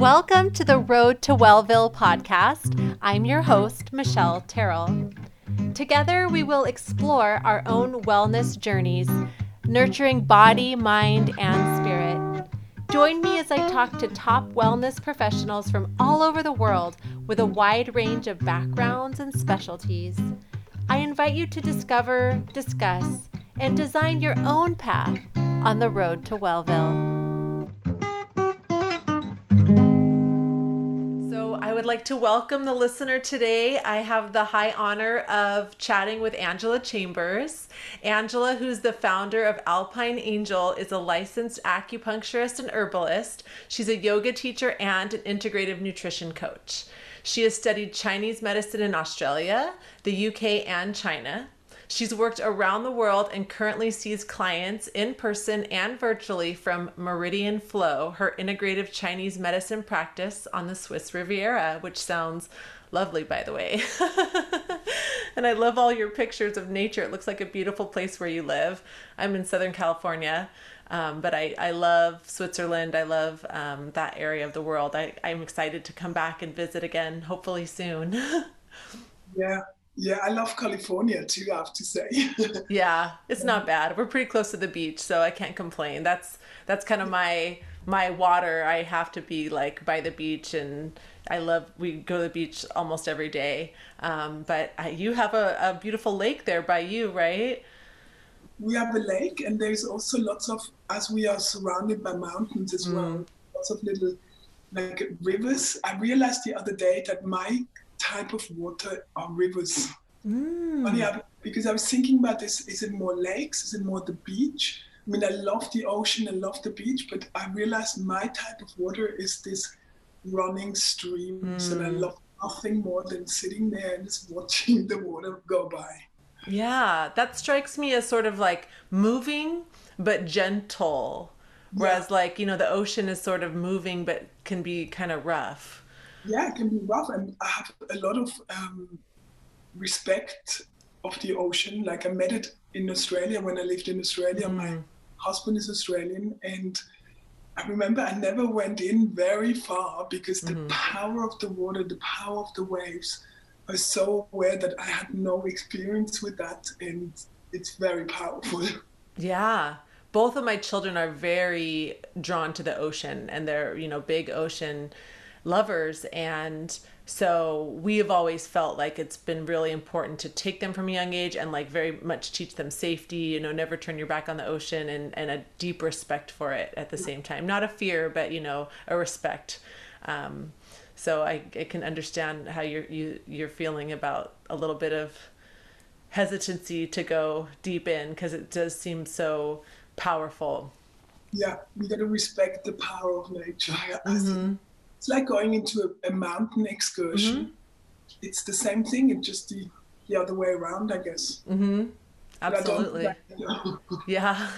Welcome to the Road to Wellville podcast. I'm your host, Michelle Terrell. Together, we will explore our own wellness journeys, nurturing body, mind, and spirit. Join me as I talk to top wellness professionals from all over the world with a wide range of backgrounds and specialties. I invite you to discover, discuss, and design your own path on the road to Wellville. I would like to welcome the listener today. I have the high honor of chatting with Angela Chambers. Angela, who's the founder of Alpine Angel, is a licensed acupuncturist and herbalist. She's a yoga teacher and an integrative nutrition coach. She has studied Chinese medicine in Australia, the UK, and China. She's worked around the world and currently sees clients in person and virtually from Meridian Flow, her integrative Chinese medicine practice on the Swiss Riviera, which sounds lovely, by the way. And I love all your pictures of nature. It looks like a beautiful place where you live. I'm in Southern California, but I love Switzerland. I love that area of the world. I'm excited to come back and visit again, hopefully soon. Yeah. Yeah, I love California too, I have to say. Yeah, it's not bad. We're pretty close to the beach, so I can't complain. That's kind of my water. I have to be like by the beach, and we go to the beach almost every day. But you have a beautiful lake there by you, right? We have a lake, and there's also lots of, as we are surrounded by mountains as well, lots of little like rivers. I realized the other day that my type of water are rivers. Yeah, because I was thinking about this, is it more lakes, is it more the beach? I mean, I love the ocean, I love the beach, but I realized my type of water is this running stream. And I love nothing more than sitting there and just watching the water go by. Yeah, that strikes me as sort of like moving but gentle, whereas like, you know, the ocean is sort of moving but can be kind of rough. Yeah, it can be rough, and I have a lot of respect of the ocean. Like I met it in Australia when I lived in Australia. My husband is Australian, and I remember I never went in very far because the power of the water, the power of the waves, I was so aware that I had no experience with that, and it's very powerful. Yeah. Both of my children are very drawn to the ocean, and they're, you know, big ocean lovers, and so we have always felt like it's been really important to take them from a young age and like very much teach them safety, you know, never turn your back on the ocean, and a deep respect for it at the same time. Not a fear, but, you know, a respect. So I can understand how you're feeling about a little bit of hesitancy to go deep in, because it does seem so powerful. Yeah, we got to respect the power of nature. It's like going into a mountain excursion. It's the same thing, it's just the other way around, I guess. Absolutely. Yeah.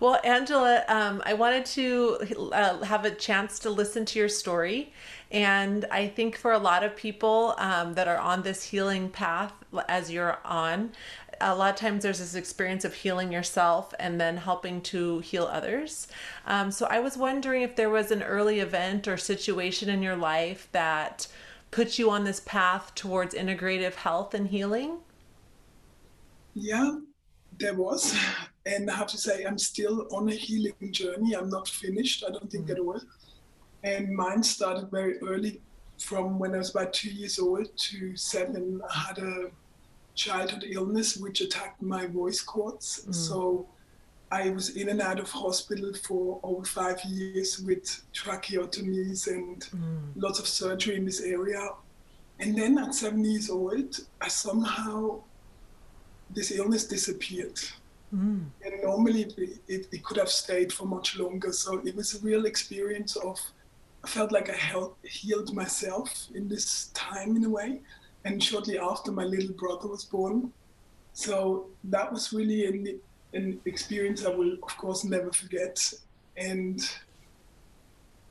Well, Angela, I wanted to have a chance to listen to your story. And I think for a lot of people that are on this healing path, as you're on, a lot of times there's this experience of healing yourself and then helping to heal others. So I was wondering if there was an early event or situation in your life that put you on this path towards integrative health and healing? Yeah, there was. And I have to say, I'm still on a healing journey. I'm not finished. I don't think that was. And mine started very early, from when I was about 2 years old to 7. I had a childhood illness which attacked my voice cords, so I was in and out of hospital for over 5 years with tracheotomies and lots of surgery in this area. And then at 7 years old, I somehow, this illness disappeared, and normally it could have stayed for much longer. So it was a real experience of, I felt like I healed myself in this time in a way. And shortly after, my little brother was born. So that was really an experience I will, of course, never forget. And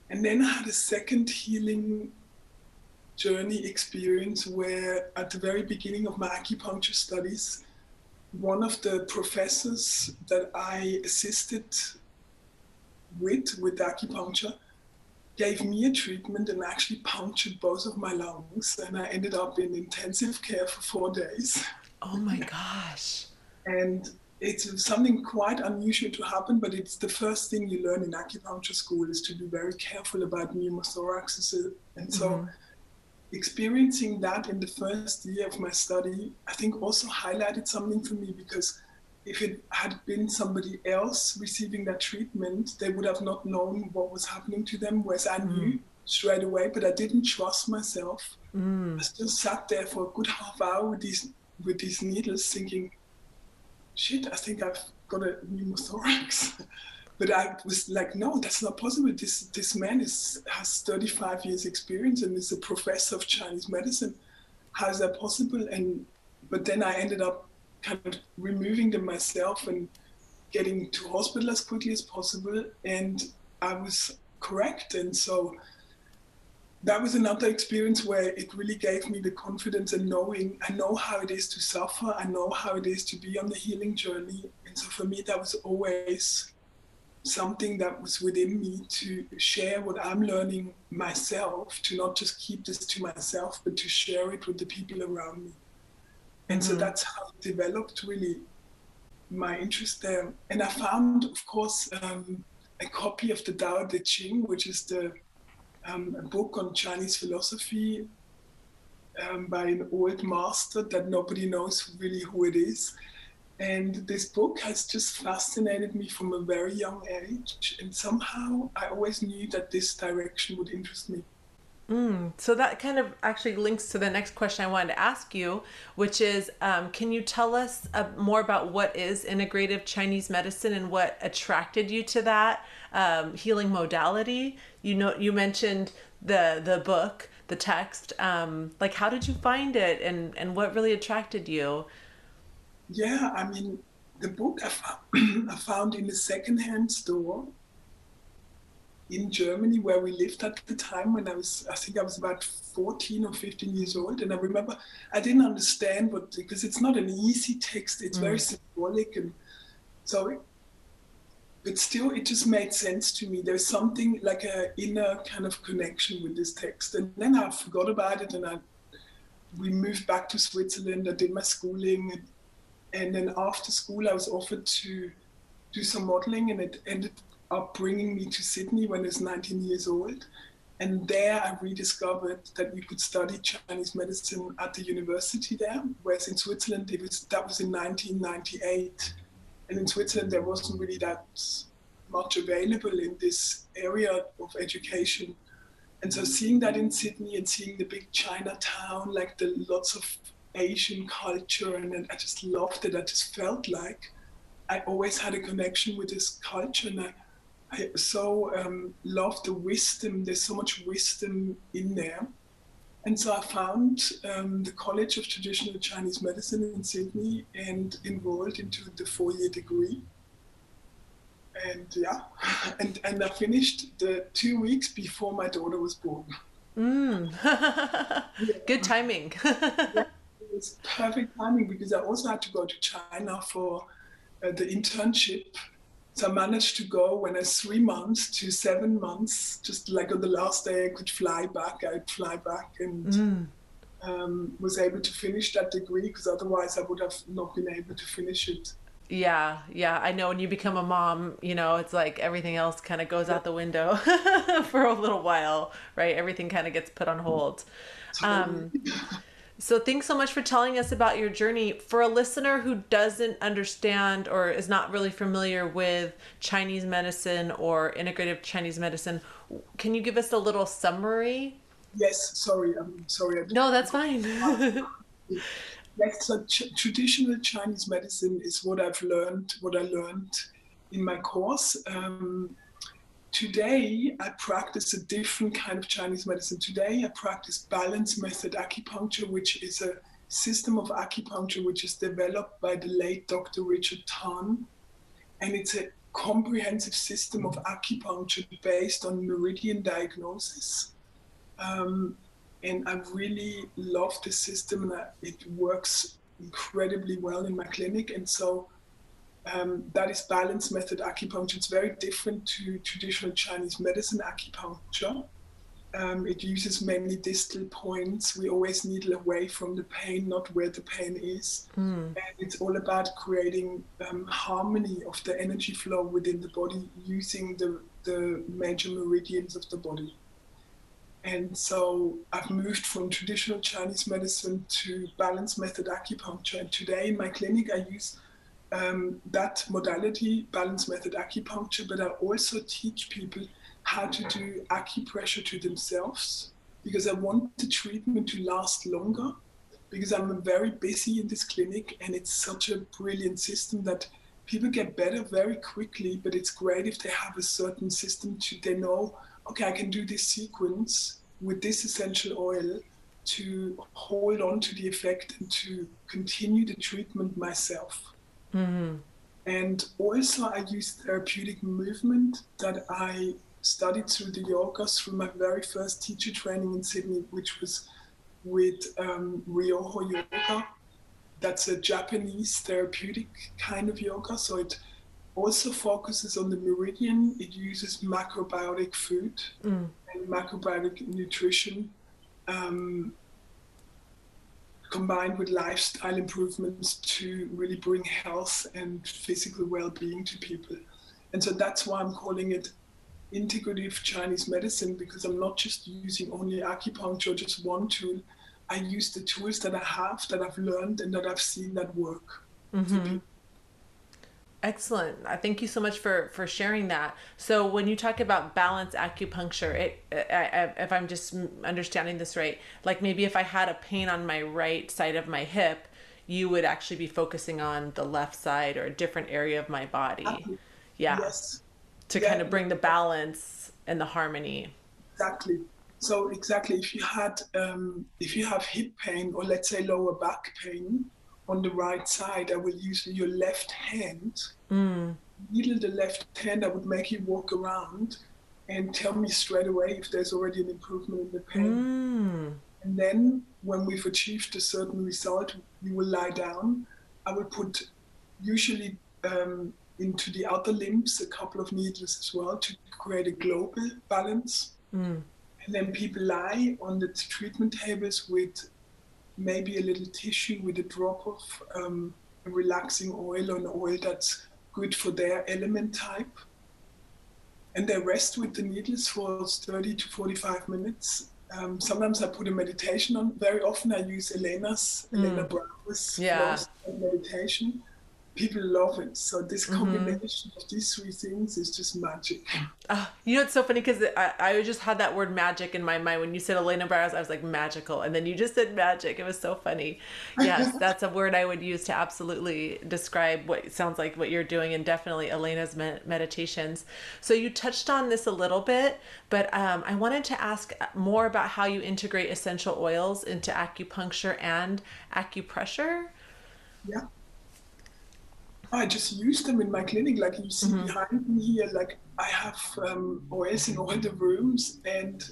then I had a second healing journey experience where at the very beginning of my acupuncture studies, one of the professors that I assisted with acupuncture gave me a treatment and actually punctured both of my lungs, and I ended up in intensive care for 4 days. Oh my gosh. And it's something quite unusual to happen, but it's the first thing you learn in acupuncture school is to be very careful about pneumothoraxes. And so experiencing that in the first year of my study, I think also highlighted something for me, because if it had been somebody else receiving that treatment, they would have not known what was happening to them, whereas I knew straight away, but I didn't trust myself. I still sat there for a good half hour with these needles thinking, shit, I think I've got a pneumothorax. But I was like, no, that's not possible. This man has 35 years experience and is a professor of Chinese medicine. How is that possible? But then I ended up kind of removing them myself and getting to hospital as quickly as possible. And I was correct. And so that was another experience where it really gave me the confidence and knowing, I know how it is to suffer. I know how it is to be on the healing journey. And so for me, that was always something that was within me to share what I'm learning myself, to not just keep this to myself, but to share it with the people around me. And so that's how it developed really my interest there. And I found, of course, a copy of the Tao Te Ching, which is a book on Chinese philosophy by an old master that nobody knows really who it is. And this book has just fascinated me from a very young age. And somehow I always knew that this direction would interest me. So that kind of actually links to the next question I wanted to ask you, which is, can you tell us more about what is integrative Chinese medicine and what attracted you to that healing modality? You know, you mentioned the book, the text, like how did you find it and what really attracted you? Yeah, I mean, the book I found in a secondhand store in Germany where we lived at the time when I think I was about 14 or 15 years old. And I remember I didn't understand because it's not an easy text. It's very symbolic. And so, but still it just made sense to me. There's something like an inner kind of connection with this text. And then I forgot about it. And we moved back to Switzerland. I did my schooling. And then after school, I was offered to do some modeling, and it ended up bringing me to Sydney when I was 19 years old. And there I rediscovered that you could study Chinese medicine at the university there, whereas in Switzerland, that was in 1998. And in Switzerland, there wasn't really that much available in this area of education. And so seeing that in Sydney and seeing the big Chinatown, like the lots of Asian culture, and I just loved it. I just felt like I always had a connection with this culture, and I so loved the wisdom. There's so much wisdom in there. And so I found the College of Traditional Chinese Medicine in Sydney and enrolled into the 4-year degree. And yeah, and I finished the 2 weeks before my daughter was born. Good timing. It's perfect timing, because I also had to go to China for the internship. So I managed to go when I was 3 months to 7 months, just like on the last day I could fly back, I'd fly back, and was able to finish that degree, because otherwise I would have not been able to finish it. Yeah. Yeah. I know when you become a mom, you know, it's like everything else kind of goes out the window for a little while, right? Everything kind of gets put on hold. So thanks so much for telling us about your journey. For a listener who doesn't understand or is not really familiar with Chinese medicine or integrative Chinese medicine, can you give us a little summary? Yes, sorry, I'm sorry. No, that's fine. Yes, so traditional Chinese medicine is what I've learned, what I learned in my course. Today, I practice a different kind of Chinese medicine. Today, I practice Balance Method Acupuncture, which is a system of acupuncture which is developed by the late Dr. Richard Tan. And it's a comprehensive system of acupuncture based on meridian diagnosis. And I really love this system, and it works incredibly well in my clinic. And so that is Balance Method Acupuncture. It's very different to traditional Chinese medicine acupuncture. It uses mainly distal points. We always needle away from the pain, not where the pain is. And it's all about creating harmony of the energy flow within the body using the major meridians of the body. And so I've moved from traditional Chinese medicine to balance method acupuncture. And today in my clinic, I use that modality, balance method acupuncture, but I also teach people how to do acupressure to themselves, because I want the treatment to last longer, because I'm very busy in this clinic and it's such a brilliant system that people get better very quickly, but it's great if they have a certain system to, they know, okay, I can do this sequence with this essential oil to hold on to the effect and to continue the treatment myself. And also I use therapeutic movement that I studied through the yoga, through my very first teacher training in Sydney, which was with Ryoho Yoga. That's a Japanese therapeutic kind of yoga. So it also focuses on the meridian. It uses macrobiotic food and macrobiotic nutrition combined with lifestyle improvements to really bring health and physical well-being to people. And so that's why I'm calling it integrative Chinese medicine, because I'm not just using only acupuncture, just one tool. I use the tools that I have, that I've learned and that I've seen that work. Excellent. I thank you so much for sharing that. So when you talk about balance acupuncture, if I'm just understanding this right, like maybe if I had a pain on my right side of my hip, you would actually be focusing on the left side or a different area of my body. Yes. To kind of bring the balance and the harmony. Exactly. So exactly, if you had, if you have hip pain or let's say lower back pain, on the right side, I will use your left hand, needle the left hand, I would make you walk around and tell me straight away if there's already an improvement in the pain. And then when we've achieved a certain result, you will lie down. I will put usually into the other limbs a couple of needles as well to create a global balance. And then people lie on the treatment tables with maybe a little tissue with a drop of a relaxing oil or an oil that's good for their element type. And they rest with the needles for 30 to 45 minutes. Sometimes I put a meditation on. Very often I use Elena Brower's meditation. People love it. So this combination of these three things is just magic. You know, it's so funny because I just had that word magic in my mind. When you said Elena Brower, I was like magical. And then you just said magic. It was so funny. Yes, that's a word I would use to absolutely describe what sounds like what you're doing, and definitely Elena's meditations. So you touched on this a little bit, but I wanted to ask more about how you integrate essential oils into acupuncture and acupressure. Yeah. I just use them in my clinic, like you see behind me here, like I have oils in all the rooms, and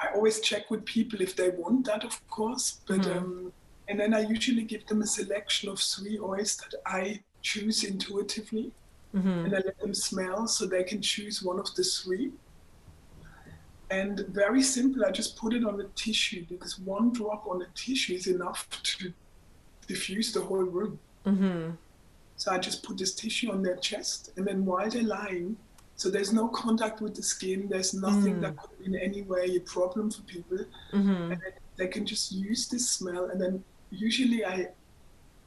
I always check with people if they want that, of course, but and then I usually give them a selection of three oils that I choose intuitively, and I let them smell so they can choose one of the three. And very simple, I just put it on a tissue, because one drop on a tissue is enough to diffuse the whole room. So I just put this tissue on their chest, and then while they're lying, so there's no contact with the skin, there's nothing that could be in any way a problem for people, and then they can just use this smell, and then usually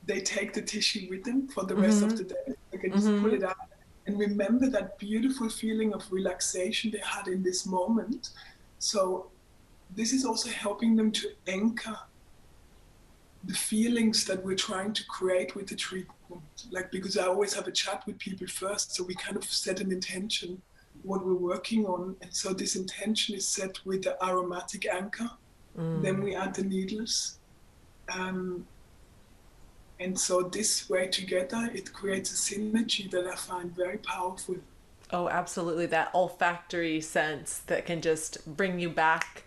they take the tissue with them for the rest of the day. They can just pull it out and remember that beautiful feeling of relaxation they had in this moment. So this is also helping them to anchor the feelings that we're trying to create with the treatment, like, because I always have a chat with people first, so we kind of set an intention what we're working on, and so this intention is set with the aromatic anchor. Then we add the needles, and so this way together it creates a synergy that I find very powerful. Oh, absolutely, that olfactory sense that can just bring you back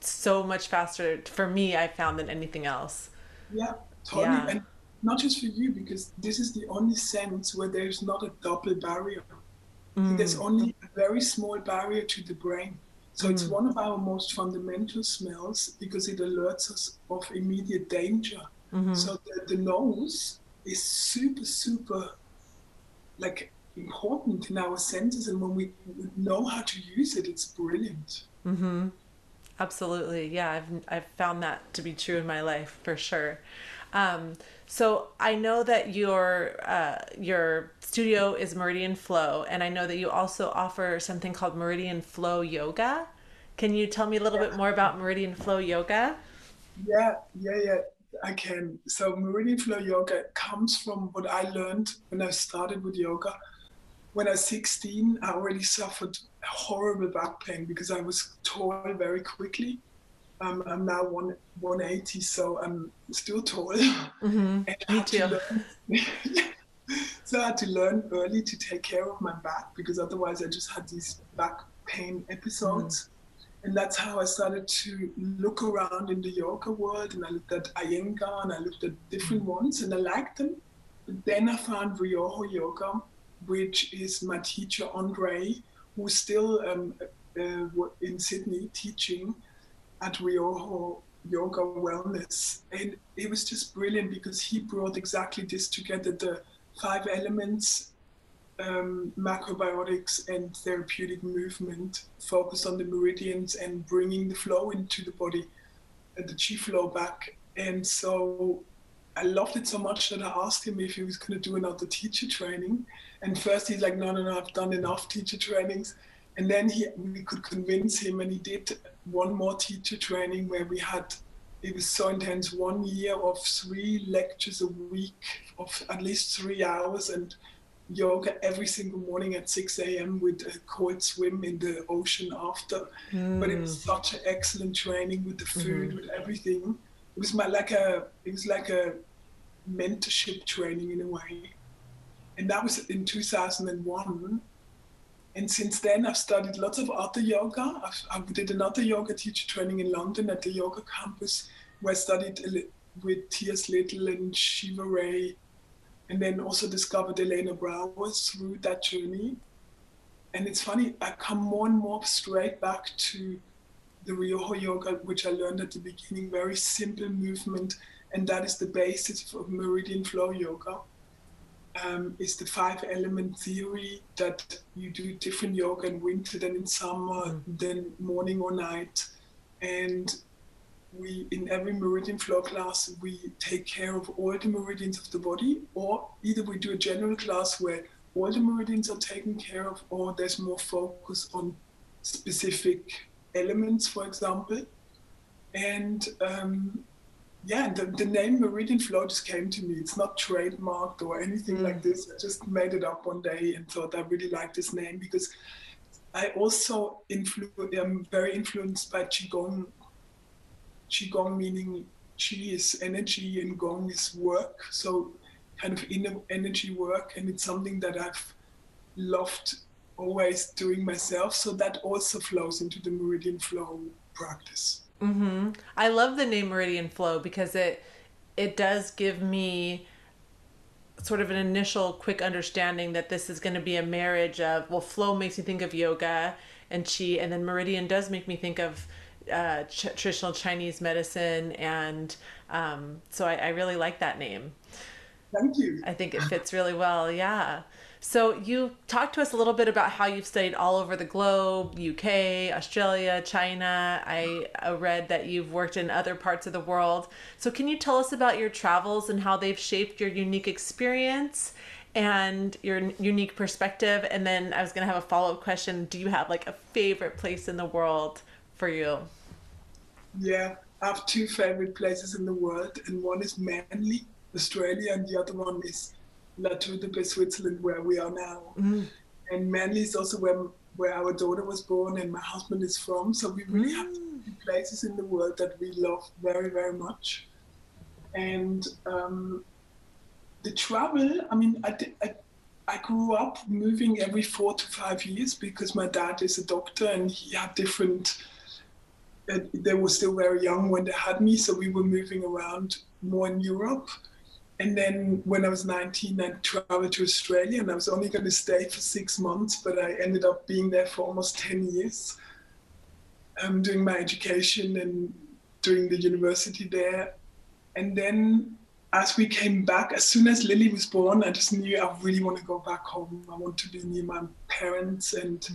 so much faster, for me, I found, than anything else. Yeah, totally. Yeah. And not just for you, because this is the only sense where there's not a double barrier. There's only a very small barrier to the brain. So it's one of our most fundamental smells because it alerts us of immediate danger. Mm-hmm. So the nose is super, super like important in our senses. And when we know how to use it, it's brilliant. Mm-hmm. Absolutely. Yeah. I've found that to be true in my life for sure. So I know that your studio is Meridian Flow, and I know that you also offer something called Meridian Flow Yoga. Can you tell me a little bit more about Meridian Flow Yoga? Yeah, I can. So Meridian Flow Yoga comes from what I learned when I started with yoga. When I was 16, I already suffered a horrible back pain because I was tall very quickly. I'm now 180, so I'm still tall. Mm-hmm. Me too. So I had to learn early to take care of my back because otherwise I just had these back pain episodes. Mm-hmm. And that's how I started to look around in the yoga world, and I looked at Iyengar and I looked at different ones and I liked them. But then I found Ryoho Yoga, which is my teacher, Andre, who's still in Sydney teaching at Ryoho Yoga Wellness. And it was just brilliant because he brought exactly this together, the 5 elements, macrobiotics and therapeutic movement, focused on the meridians and bringing the flow into the body, the chi flow back. And so I loved it so much that I asked him if he was going to do another teacher training. And first he's like, no, I've done enough teacher trainings. And then we could convince him, and he did one more teacher training where we had, it was so intense, 1 year of 3 lectures a week of at least 3 hours, and yoga every single morning at 6 a.m. with a cold swim in the ocean after. But it was such an excellent training with the food, with everything. It was like a mentorship training in a way. And that was in 2001. And since then, I've studied lots of other yoga. I did another yoga teacher training in London at the yoga campus, where I studied with T.S. Little and Shiva Ray, and then also discovered Elena Brower through that journey. And it's funny, I come more and more straight back to the Ryoho Yoga, which I learned at the beginning, very simple movement. And that is the basis of Meridian Flow Yoga. It's the 5 element theory that you do different yoga in winter than in summer, then morning or night. And we, in every Meridian Flow class, we take care of all the meridians of the body, or either we do a general class where all the meridians are taken care of, or there's more focus on specific elements, for example. And the name Meridian Flow just came to me. It's not trademarked or anything like this. I just made it up one day and thought I really like this name because I also am very influenced by qigong. Qigong meaning qi is energy and gong is work, so kind of inner energy work, and it's something that I've loved always doing myself. So that also flows into the Meridian Flow practice. Mm-hmm. I love the name Meridian Flow because it does give me sort of an initial quick understanding that this is going to be a marriage of, well, flow makes me think of yoga and qi, and then meridian does make me think of traditional Chinese medicine, and so I really like that name. Thank you. I think it fits really well, yeah. So you talked to us a little bit about how you've studied all over the globe, UK, Australia, China. I read that you've worked in other parts of the world. So can you tell us about your travels and how they've shaped your unique experience and your unique perspective? And then I was going to have a follow-up question. Do you have like a favorite place in the world for you? Yeah, I have 2 favorite places in the world, and one is Manly, Australia, and the other one is La Tour de Peilz, Switzerland, where we are now. And Manly is also where our daughter was born and my husband is from. So we really have places in the world that we love very, very much. And the travel, I mean, I grew up moving every 4 to 5 years because my dad is a doctor and he had different, they were still very young when they had me. So we were moving around more in Europe. And then when I was 19, I traveled to Australia, and I was only going to stay for 6 months, but I ended up being there for almost 10 years. doing my education and doing the university there. And then as we came back, as soon as Lily was born, I just knew I really want to go back home. I want to be near my parents. And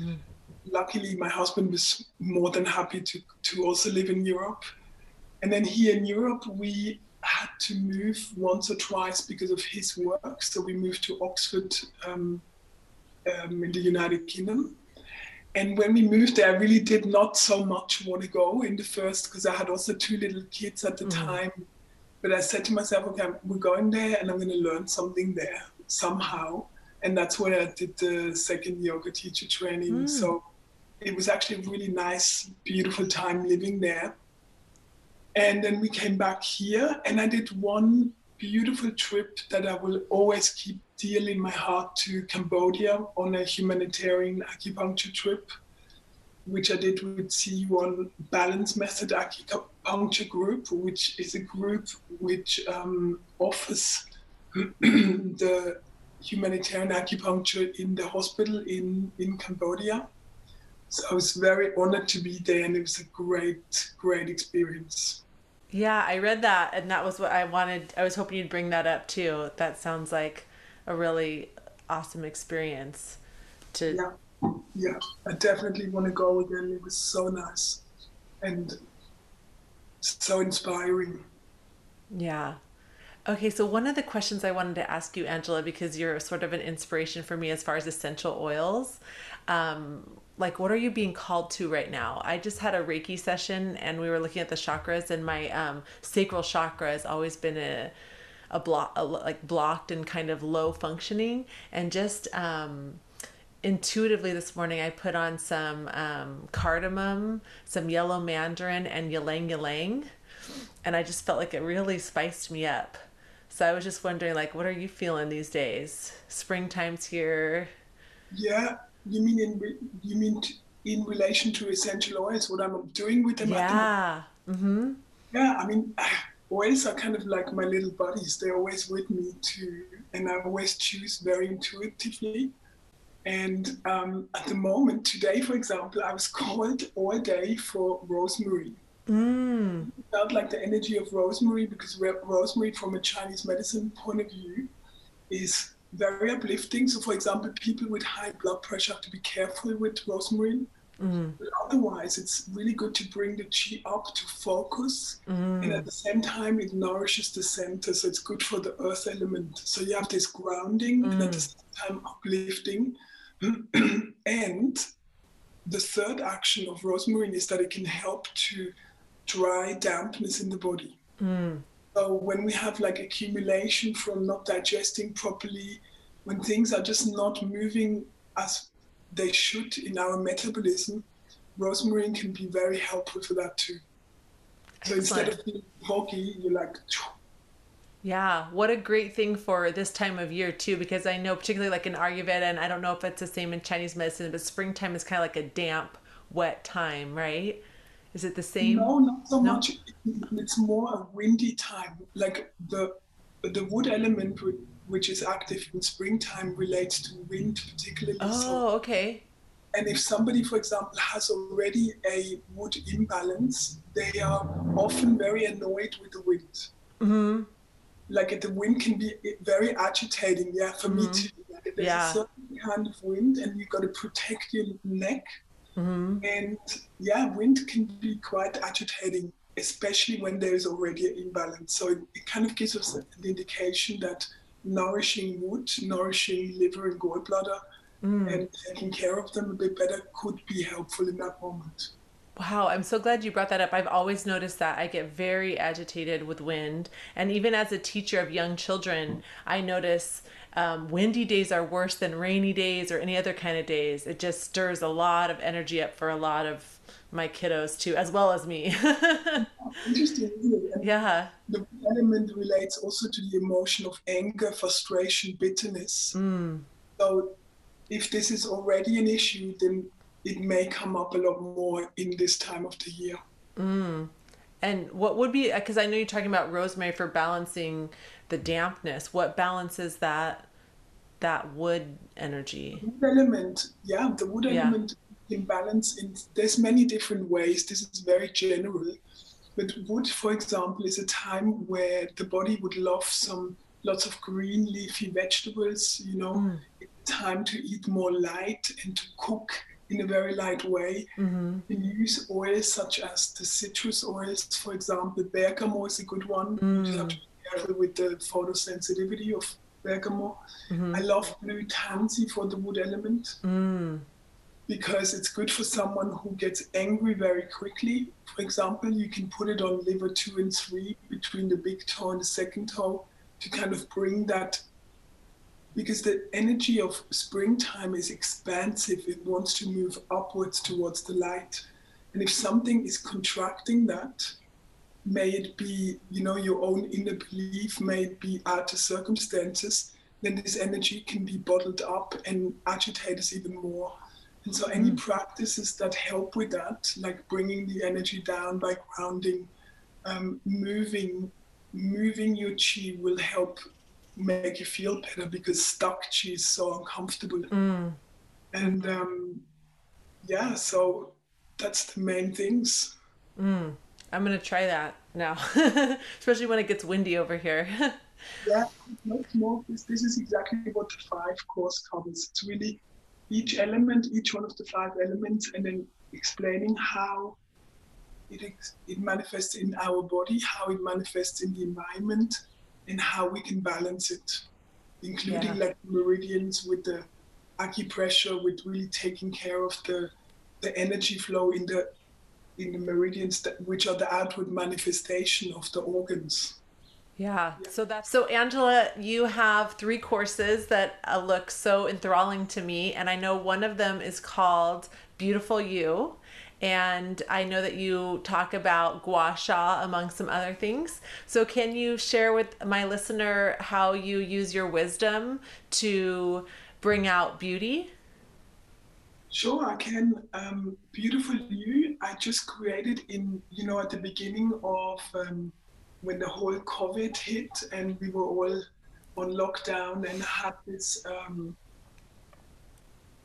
luckily, my husband was more than happy to also live in Europe. And then here in Europe, we had to move once or twice because of his work. So we moved to Oxford in the United Kingdom. And when we moved there, I really did not so much want to go in the first, because I had also two little kids at the time. But I said to myself, okay, we're going there and I'm going to learn something there somehow. And that's when I did the second yoga teacher training. So it was actually a really nice, beautiful time living there. And then we came back here and I did one beautiful trip that I will always keep dear in my heart, to Cambodia on a humanitarian acupuncture trip, which I did with C1 Balance Method Acupuncture Group, which is a group which offers the humanitarian acupuncture in the hospital in Cambodia. So I was very honored to be there, and it was a great, great experience. Yeah, I read that, and that was what I wanted. I was hoping you'd bring that up too. That sounds like a really awesome experience. Yeah, I definitely want to go again. It was so nice and so inspiring. Yeah. Okay, so one of the questions I wanted to ask you, Angela, because you're sort of an inspiration for me as far as essential oils, like what are you being called to right now? I just had a Reiki session and we were looking at the chakras, and my sacral chakra has always been blocked and kind of low functioning, and just intuitively this morning I put on some cardamom, some yellow mandarin, and ylang ylang, and I just felt like it really spiced me up. So I was just wondering, like, what are you feeling these days? Springtime's here. Yeah, you mean in relation to essential oils, what I'm doing with them? Yeah. Yeah, I mean. Oils are kind of like my little buddies. They're always with me too. And I always choose very intuitively. And at the moment, today, for example, I was called all day for rosemary. It felt like the energy of rosemary, because rosemary from a Chinese medicine point of view is very uplifting. So for example, people with high blood pressure have to be careful with rosemary. But otherwise, it's really good to bring the chi up to focus, and at the same time, it nourishes the center, so it's good for the earth element. So you have this grounding, and at the same time, uplifting. And the third action of rosemary is that it can help to dry dampness in the body. So when we have like accumulation from not digesting properly, when things are just not moving as they should in our metabolism, rosemary can be very helpful for that too. So Excellent. Instead of being foggy, you're like... Yeah, what a great thing for this time of year too, because I know particularly like in Ayurveda, and I don't know if it's the same in Chinese medicine, but springtime is kind of like a damp, wet time, right? Is it the same? No, not so much. It's more a windy time. Like the wood element would, which is active in springtime, relates to wind particularly. Oh, okay. And if somebody, for example, has already a wood imbalance, they are often very annoyed with the wind. Like the wind can be very agitating, for me too. Like, there's a certain kind of wind and you've got to protect your neck. And wind can be quite agitating, especially when there is already an imbalance. So it kind of gives us the indication that nourishing wood, nourishing liver and gallbladder, and taking care of them a bit better could be helpful in that moment. Wow, I'm so glad you brought that up. I've always noticed that I get very agitated with wind. And even as a teacher of young children, I notice windy days are worse than rainy days or any other kind of days. It just stirs a lot of energy up for a lot of my kiddos too, as well as me. Interesting, isn't it? The element relates also to the emotion of anger, frustration, bitterness. So if this is already an issue, then it may come up a lot more in this time of the year. And what would be, because I know you're talking about rosemary for balancing the dampness, what balances that wood energy? The wood element imbalance in, there's many different ways. This is very general. But wood, for example, is a time where the body would love lots of green leafy vegetables, you know, time to eat more light and to cook in a very light way. We use oils such as the citrus oils, for example. Bergamot is a good one. You have to be careful with the photosensitivity of bergamot. I love blue tansy for the wood element because it's good for someone who gets angry very quickly. For example, you can put it on liver 2 and 3 between the big toe and the second toe to kind of bring that, because the energy of springtime is expansive. It wants to move upwards towards the light. And if something is contracting that, may it be, you know, your own inner belief, may it be outer circumstances, then this energy can be bottled up and agitate us even more. And so any practices that help with that, like bringing the energy down by grounding, moving your chi will help make you feel better, because stuck chi is so uncomfortable. And yeah, so that's the main things. I'm gonna try that now, especially when it gets windy over here. Yeah, this is exactly what the 5-course covers. It's really each element, each one of the 5 elements, and then explaining how it manifests in our body, how it manifests in the environment, and how we can balance it, including like meridians with the acupressure, with really taking care of the energy flow in the meridians, that, which are the outward manifestation of the organs. So Angela, you have 3 courses that look so enthralling to me, and I know one of them is called Beautiful You. And I know that you talk about gua sha among some other things. So can you share with my listener how you use your wisdom to bring out beauty? Sure, I can. Beautiful You, I just created in, you know, at the beginning of when the whole COVID hit and we were all on lockdown, and had this,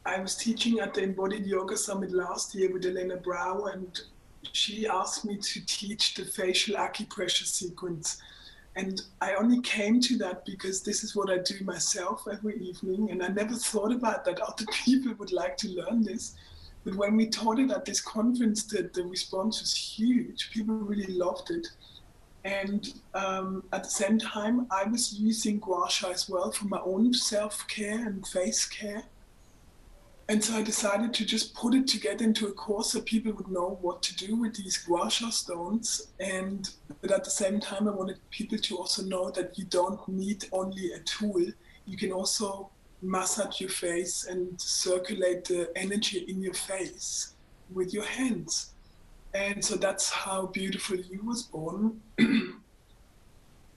I was teaching at the Embodied Yoga Summit last year with Elena Brower, and she asked me to teach the facial acupressure sequence. And I only came to that because this is what I do myself every evening, and I never thought about that other people would like to learn this. But when we taught it at this conference, the response was huge. People really loved it. And at the same time, I was using gua sha as well for my own self-care and face care. And so I decided to just put it together into a course so people would know what to do with these gua sha stones. But at the same time, I wanted people to also know that you don't need only a tool. You can also massage your face and circulate the energy in your face with your hands. And so that's how Beautiful You was born.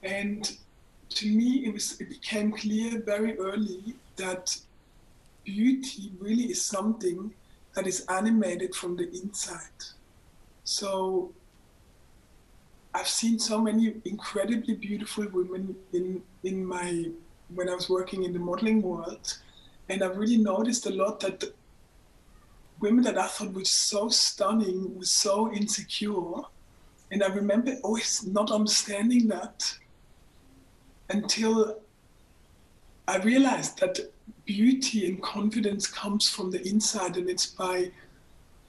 And to me, it became clear very early that beauty really is something that is animated from the inside. So I've seen so many incredibly beautiful women when I was working in the modeling world, and I've really noticed a lot that the women that I thought were so stunning were so insecure, and I remember always not understanding that until I realized that beauty and confidence comes from the inside, and it's by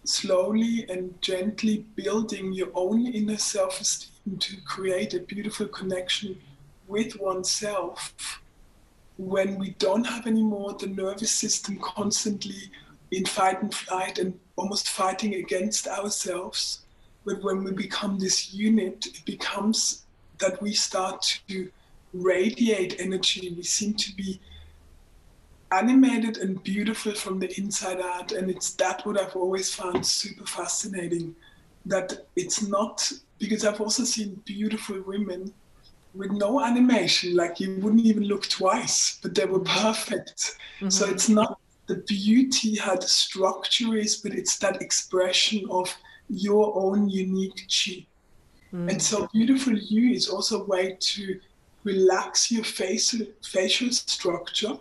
slowly and gently building your own inner self-esteem to create a beautiful connection with oneself when we don't have anymore the nervous system constantly in fight and flight and almost fighting against ourselves. But when we become this unit, it becomes that we start to radiate energy. We seem to be animated and beautiful from the inside out, and it's that what I've always found super fascinating, that it's not, because I've also seen beautiful women with no animation, like you wouldn't even look twice, but they were perfect. So it's not the beauty, how the structure is, but it's that expression of your own unique chi. And so Beautiful You is also a way to relax your facial structure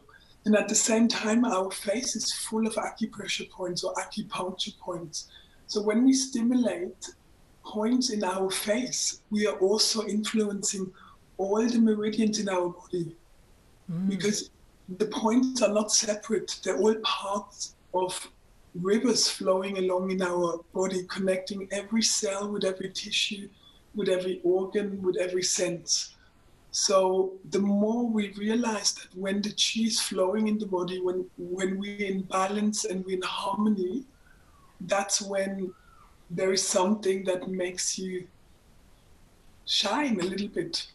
And at the same time, our face is full of acupressure points or acupuncture points. So when we stimulate points in our face, we are also influencing all the meridians in our body, because the points are not separate. They're all parts of rivers flowing along in our body, connecting every cell with every tissue, with every organ, with every sense. So the more we realize that when the chi is flowing in the body, when we're in balance and we're in harmony, that's when there is something that makes you shine a little bit.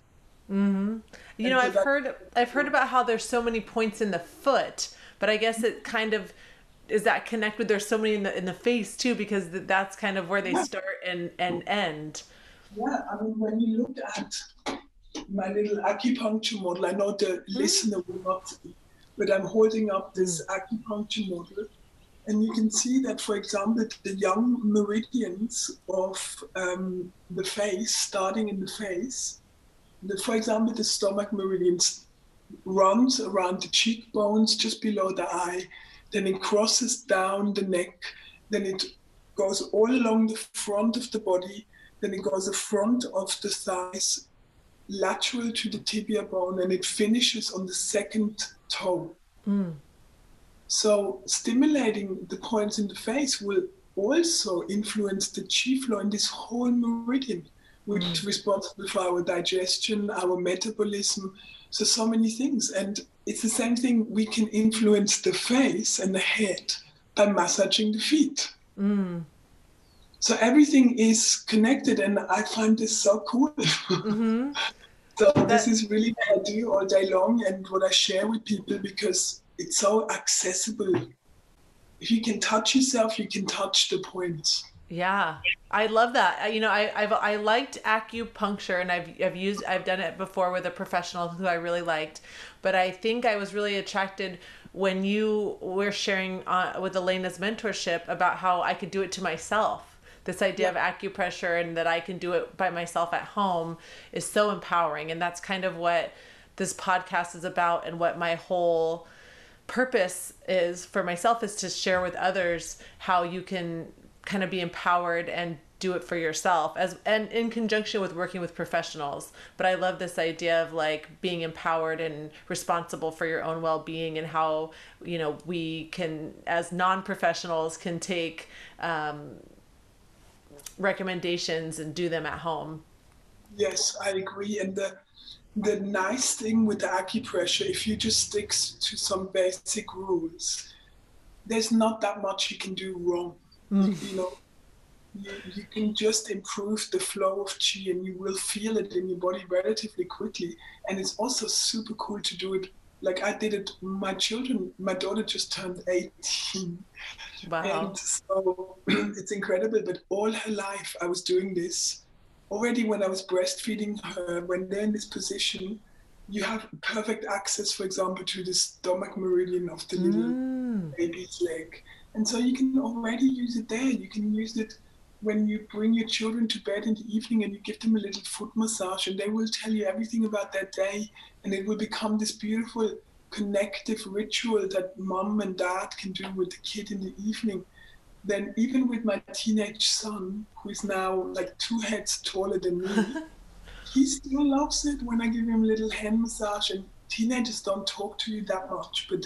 Mm-hmm. You know, I've heard about how there's so many points in the foot, but I guess it kind of is that connect with there's so many in the face too, because that's kind of where they start and end. Yeah, I mean, when you look at my little acupuncture model, I know the listener will not see, but I'm holding up this acupuncture model, and you can see that, for example, the young meridians of the face, starting in the face, for example, the stomach meridian runs around the cheekbones just below the eye, then it crosses down the neck, then it goes all along the front of the body, then it goes the front of the thighs, lateral to the tibia bone, and it finishes on the second toe. So stimulating the points in the face will also influence the chi flow in this whole meridian, which is responsible for our digestion, our metabolism, so many things. And it's the same thing, we can influence the face and the head by massaging the feet. So everything is connected, and I find this so cool. So this is really what I do all day long and what I share with people, because it's so accessible. If you can touch yourself, you can touch the points. Yeah, I love that. You know, I liked acupuncture, and I've done it before with a professional who I really liked, but I think I was really attracted when you were sharing with Elena's mentorship about how I could do it to myself. This idea of acupressure and that I can do it by myself at home is so empowering, and that's kind of what this podcast is about, and what my whole purpose is for myself is to share with others how you can kind of be empowered and do it for yourself, as and in conjunction with working with professionals. But I love this idea of like being empowered and responsible for your own well-being, and how, you know, we can, as non-professionals, can take recommendations and do them at home. Yes, I agree. And the nice thing with the acupressure, if you just stick to some basic rules, there's not that much you can do wrong. You know, you can just improve the flow of chi, and you will feel it in your body relatively quickly. And it's also super cool to do it. Like I did it, my daughter just turned 18. Wow. And so it's incredible, but all her life I was doing this. Already when I was breastfeeding her, when they're in this position, you have perfect access, for example, to the stomach meridian of the little baby's leg. And so you can already use it there. You can use it when you bring your children to bed in the evening and you give them a little foot massage, and they will tell you everything about their day, and it will become this beautiful connective ritual that mom and dad can do with the kid in the evening. Then even with my teenage son, who is now like 2 heads taller than me, he still loves it when I give him a little hand massage. And teenagers don't talk to you that much, but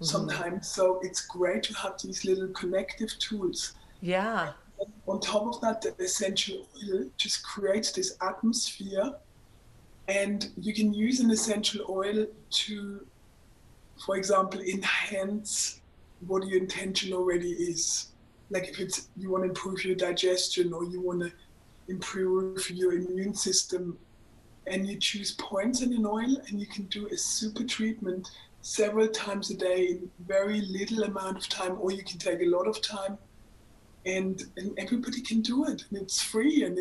sometimes. So it's great to have these little connective tools. Yeah. And on top of that, the essential oil just creates this atmosphere, and you can use an essential oil to, for example, enhance what your intention already is. Like if it's, you want to improve your digestion, or you want to improve your immune system, and you choose points in an oil, and you can do a super treatment several times a day in very little amount of time, or you can take a lot of time, and everybody can do it, and it's free, and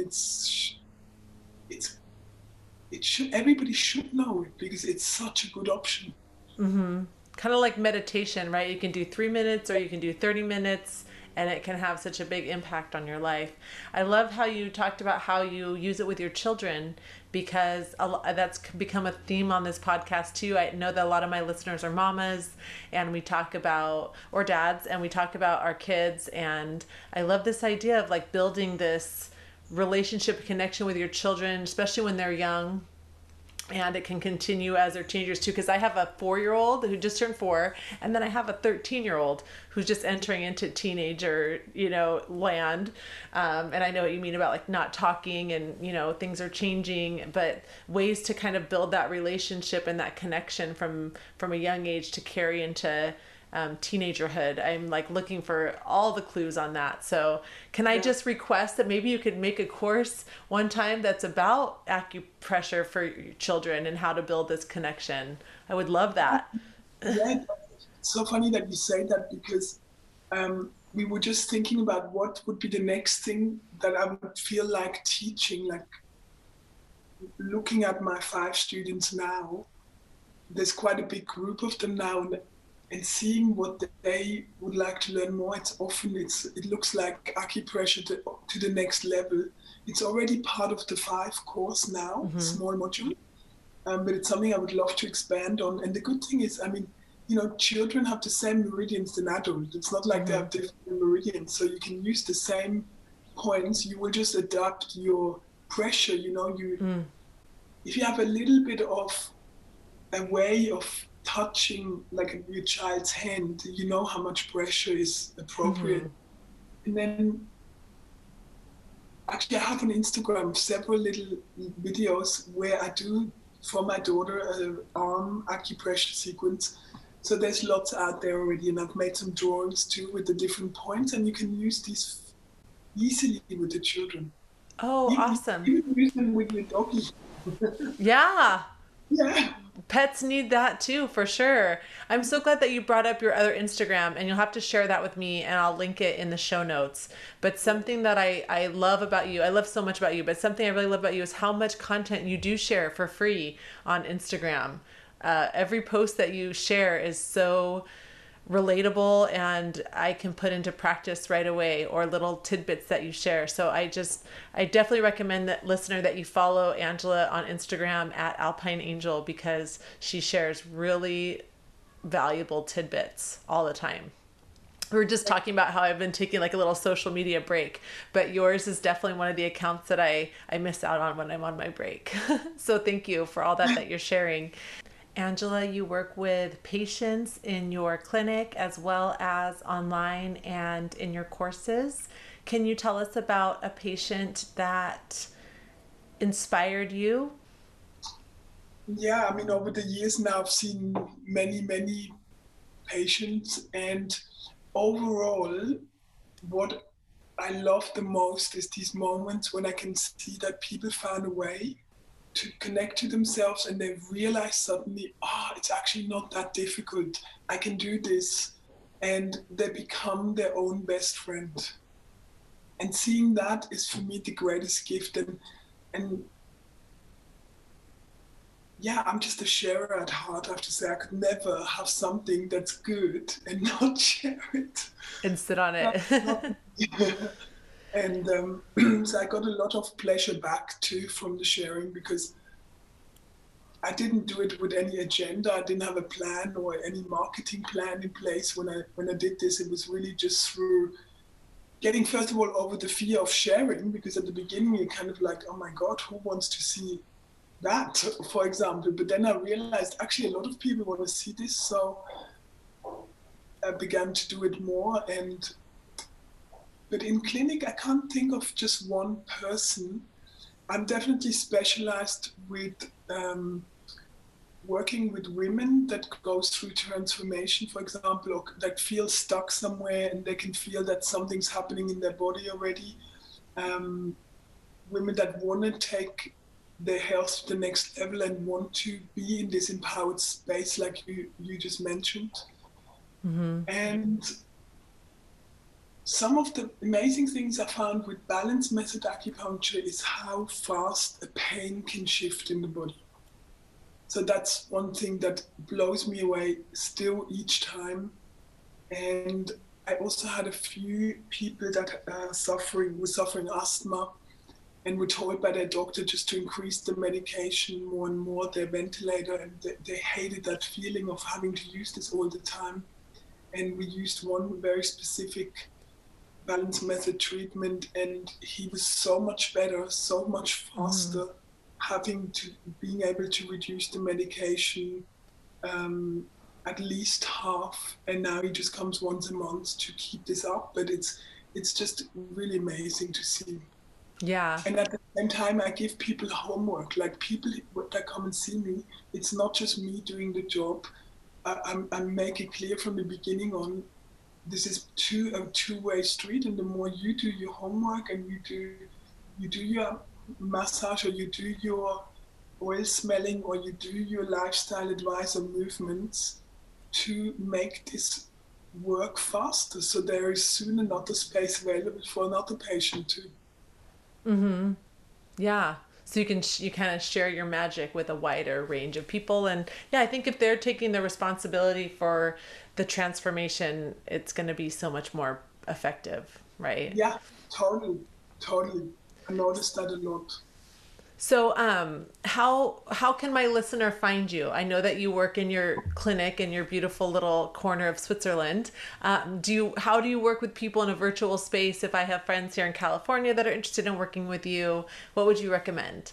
everybody should know it, because it's such a good option. Kind of like meditation, right? You can do 3 minutes or you can do 30 minutes, and it can have such a big impact on your life. I love how you talked about how you use it with your children, because that's become a theme on this podcast too. I know that a lot of my listeners are mamas, and we talk about, or dads, and we talk about our kids. And I love this idea of like building this relationship connection with your children, especially when they're young. And it can continue as their teenagers too, because I have a 4-year-old who just turned 4, and then I have a 13-year-old who's just entering into teenager, land. And I know what you mean about like not talking, and things are changing, but ways to kind of build that relationship and that connection from a young age to carry into teenagerhood. I'm like looking for all the clues on that. So can I just request that maybe you could make a course one time that's about acupressure for your children and how to build this connection? I would love that. Yeah, it's so funny that you say that, because we were just thinking about what would be the next thing that I would feel like teaching. Like looking at my 5 students now, there's quite a big group of them now, and seeing what they would like to learn more. It looks like acupressure to the next level. It's already part of the 5 course now, small module, but it's something I would love to expand on. And the good thing is, children have the same meridians than adults. It's not like they have different meridians. So you can use the same points. You will just adapt your pressure. If you have a little bit of a way of touching like your child's hand, you know how much pressure is appropriate. And then actually I have on Instagram several little videos where I do for my daughter an arm acupressure sequence. So there's lots out there already, and I've made some drawings too with the different points, and you can use these easily with the children. Oh, awesome. You can use them with your doggy. Yeah. Pets need that too, for sure. I'm so glad that you brought up your other Instagram, and you'll have to share that with me, and I'll link it in the show notes. But something that I love about you, I love so much about you, but something I really love about you is how much content you do share for free on Instagram. Every post that you share is so relatable, and I can put into practice right away, or little tidbits that you share. So I definitely recommend that listener that you follow Angela on Instagram at Alpine Angel, because she shares really valuable tidbits all the time. We were just talking about how I've been taking like a little social media break, but yours is definitely one of the accounts that I miss out on when I'm on my break. So thank you for all that you're sharing. Angela, you work with patients in your clinic as well as online and in your courses. Can you tell us about a patient that inspired you? Yeah, over the years now, I've seen many, many patients, and overall, what I love the most is these moments when I can see that people found a way to connect to themselves, and they realize suddenly, it's actually not that difficult. I can do this. And they become their own best friend. And seeing that is for me the greatest gift. And yeah, I'm just a sharer at heart. I have to say, I could never have something that's good and not share it. And sit on it. And so I got a lot of pleasure back too from the sharing, because I didn't do it with any agenda. I didn't have a plan or any marketing plan in place when I did this. It was really just through getting, first of all, over the fear of sharing, because at the beginning you're kind of like, oh my God, who wants to see that, for example? But then I realized actually a lot of people want to see this. So I began to do it more. But in clinic, I can't think of just one person. I'm definitely specialized with working with women that goes through transformation, for example, or that feel stuck somewhere and they can feel that something's happening in their body already. Women that want to take their health to the next level and want to be in this empowered space like you just mentioned. And some of the amazing things I found with balance method acupuncture is how fast a pain can shift in the body. So that's one thing that blows me away still each time. And I also had a few people that were suffering asthma, and were told by their doctor just to increase the medication more and more, their ventilator, and they hated that feeling of having to use this all the time. And we used one very specific balance method treatment, and he was so much better, so much faster, being able to reduce the medication at least half. And now he just comes once a month to keep this up, but it's just really amazing to see. Yeah. And at the same time, I give people homework. Like, people that come and see me, it's not just me doing the job. I make it clear from the beginning on, this is a two-way street, and the more you do your homework and you do your massage, or you do your oil smelling, or you do your lifestyle advice or movements to make this work faster, so there is soon another space available for another patient too. Mm-hmm. Yeah. So you kind of share your magic with a wider range of people. And yeah, I think if they're taking the responsibility for the transformation, it's going to be so much more effective, right? Yeah, totally. Totally. I noticed that a lot. So how can my listener find you? I know that you work in your clinic in your beautiful little corner of Switzerland. How do you work with people in a virtual space? If I have friends here in California that are interested in working with you, what would you recommend?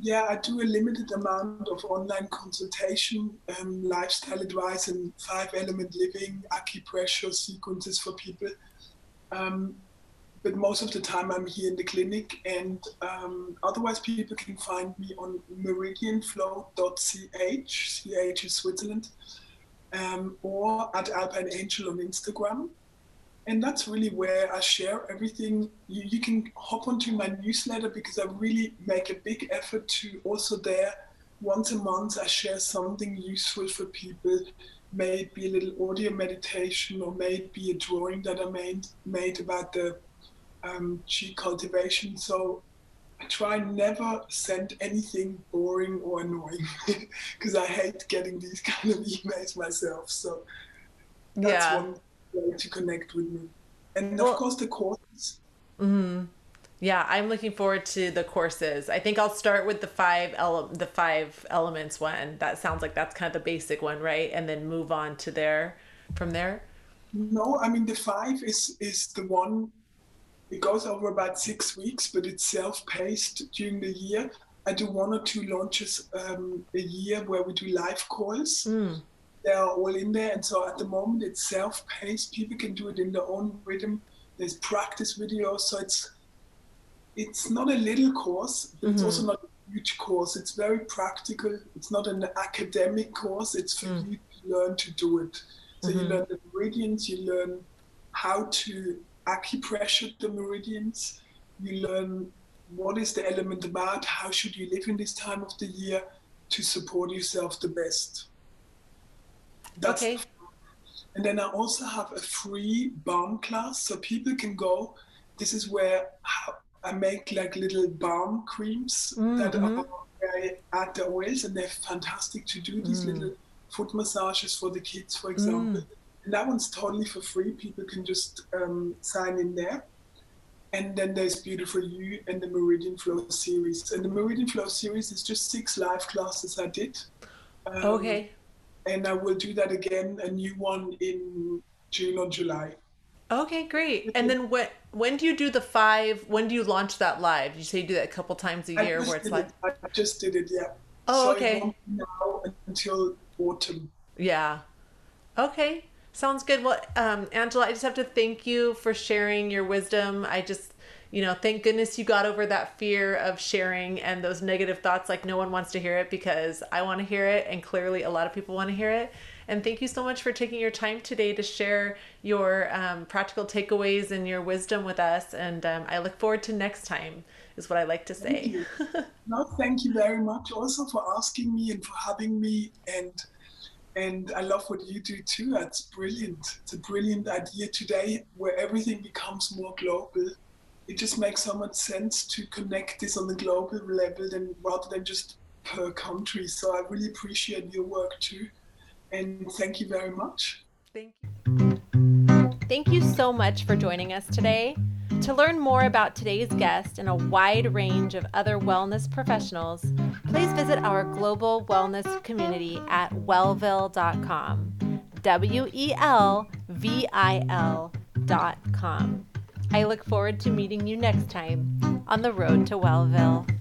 Yeah, I do a limited amount of online consultation, lifestyle advice, and 5-element living, acupressure sequences for people. But most of the time I'm here in the clinic, and otherwise people can find me on meridianflow.ch, CH is Switzerland, or at Alpine Angel on Instagram. And that's really where I share everything. You can hop onto my newsletter, because I really make a big effort to also there, once a month I share something useful for people. May it be a little audio meditation, or may it be a drawing that I made about the qi cultivation. So I try never send anything boring or annoying, because I hate getting these kind of emails myself. So that's one way to connect with me. And of course the courses. Mm-hmm. Yeah, I'm looking forward to the courses. I think I'll start with the 5 elements one. That sounds like that's kind of the basic one, right? And then move on to from there. No, I mean the 5 is the one. It goes over about 6 weeks, but it's self-paced during the year. I do 1 or 2 launches a year where we do live calls. Mm. They are all in there. And so at the moment it's self-paced. People can do it in their own rhythm. There's practice videos. So it's not a little course, but it's also not a huge course. It's very practical. It's not an academic course. It's for you to learn to do it. So you learn the meridians, you learn how to acupressure the meridians, you learn what is the element about, how should you live in this time of the year to support yourself the best. That's okay. And then I also have a free balm class, so people can go. This is where I make like little balm creams that are add the oils, and they're fantastic to do. These little foot massages for the kids, for example. And that one's totally for free. People can just sign in there. And then there's Beautiful You and the Meridian Flow series. And the Meridian Flow series is just 6 live classes I did. Okay. And I will do that again, a new one in June or July. Okay, great. And then when do you do the 5? When do you launch that live? You say you do that a couple times a year where it's live? I just did it, yeah. Oh, so okay. It won't be now until autumn. Yeah. Okay. Sounds good. Well, Angela, I just have to thank you for sharing your wisdom. I just, thank goodness you got over that fear of sharing and those negative thoughts. Like, no one wants to hear it, because I want to hear it. And clearly a lot of people want to hear it. And thank you so much for taking your time today to share your practical takeaways and your wisdom with us. And I look forward to next time, is what I like to say. Thank you. No, thank you very much also for asking me and for having me. And I love what you do too. That's brilliant. It's a brilliant idea today, where everything becomes more global. It just makes so much sense to connect this on the global level rather than just per country. So I really appreciate your work too. And thank you very much. Thank you. Thank you so much for joining us today. To learn more about today's guest and a wide range of other wellness professionals, please visit our global wellness community at wellville.com, WELVIL.com. I look forward to meeting you next time on the road to Wellville.